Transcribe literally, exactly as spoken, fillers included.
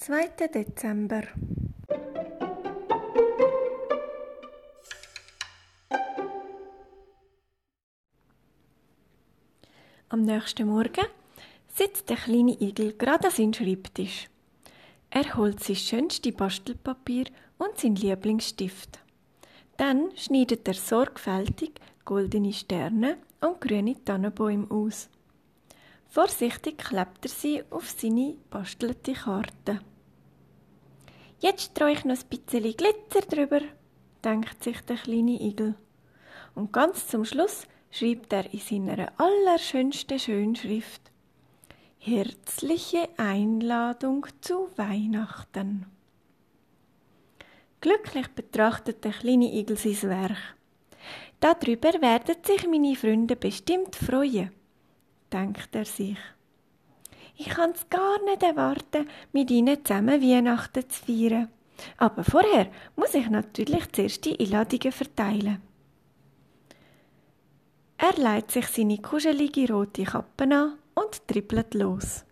zweiter Dezember. Am nächsten Morgen sitzt der kleine Igel gerade an seinem Schreibtisch. Er holt sein schönstes Bastelpapier und seinen Lieblingsstift. Dann schneidet er sorgfältig goldene Sterne und grüne Tannenbäume aus. Vorsichtig klebt er sie auf seine bastelte Karte. «Jetzt streue ich noch ein bisschen Glitzer drüber», denkt sich der kleine Igel. Und ganz zum Schluss schreibt er in seiner allerschönsten Schönschrift: «Herzliche Einladung zu Weihnachten». Glücklich betrachtet der kleine Igel sein Werk. «Darüber werden sich meine Freunde bestimmt freuen», denkt er sich. «Ich kann's gar nicht erwarten, mit ihnen zusammen Weihnachten zu feiern. Aber vorher muss ich natürlich zuerst die Einladungen verteilen.» Er legt sich seine kuschelige rote Kappe an und trippelt los.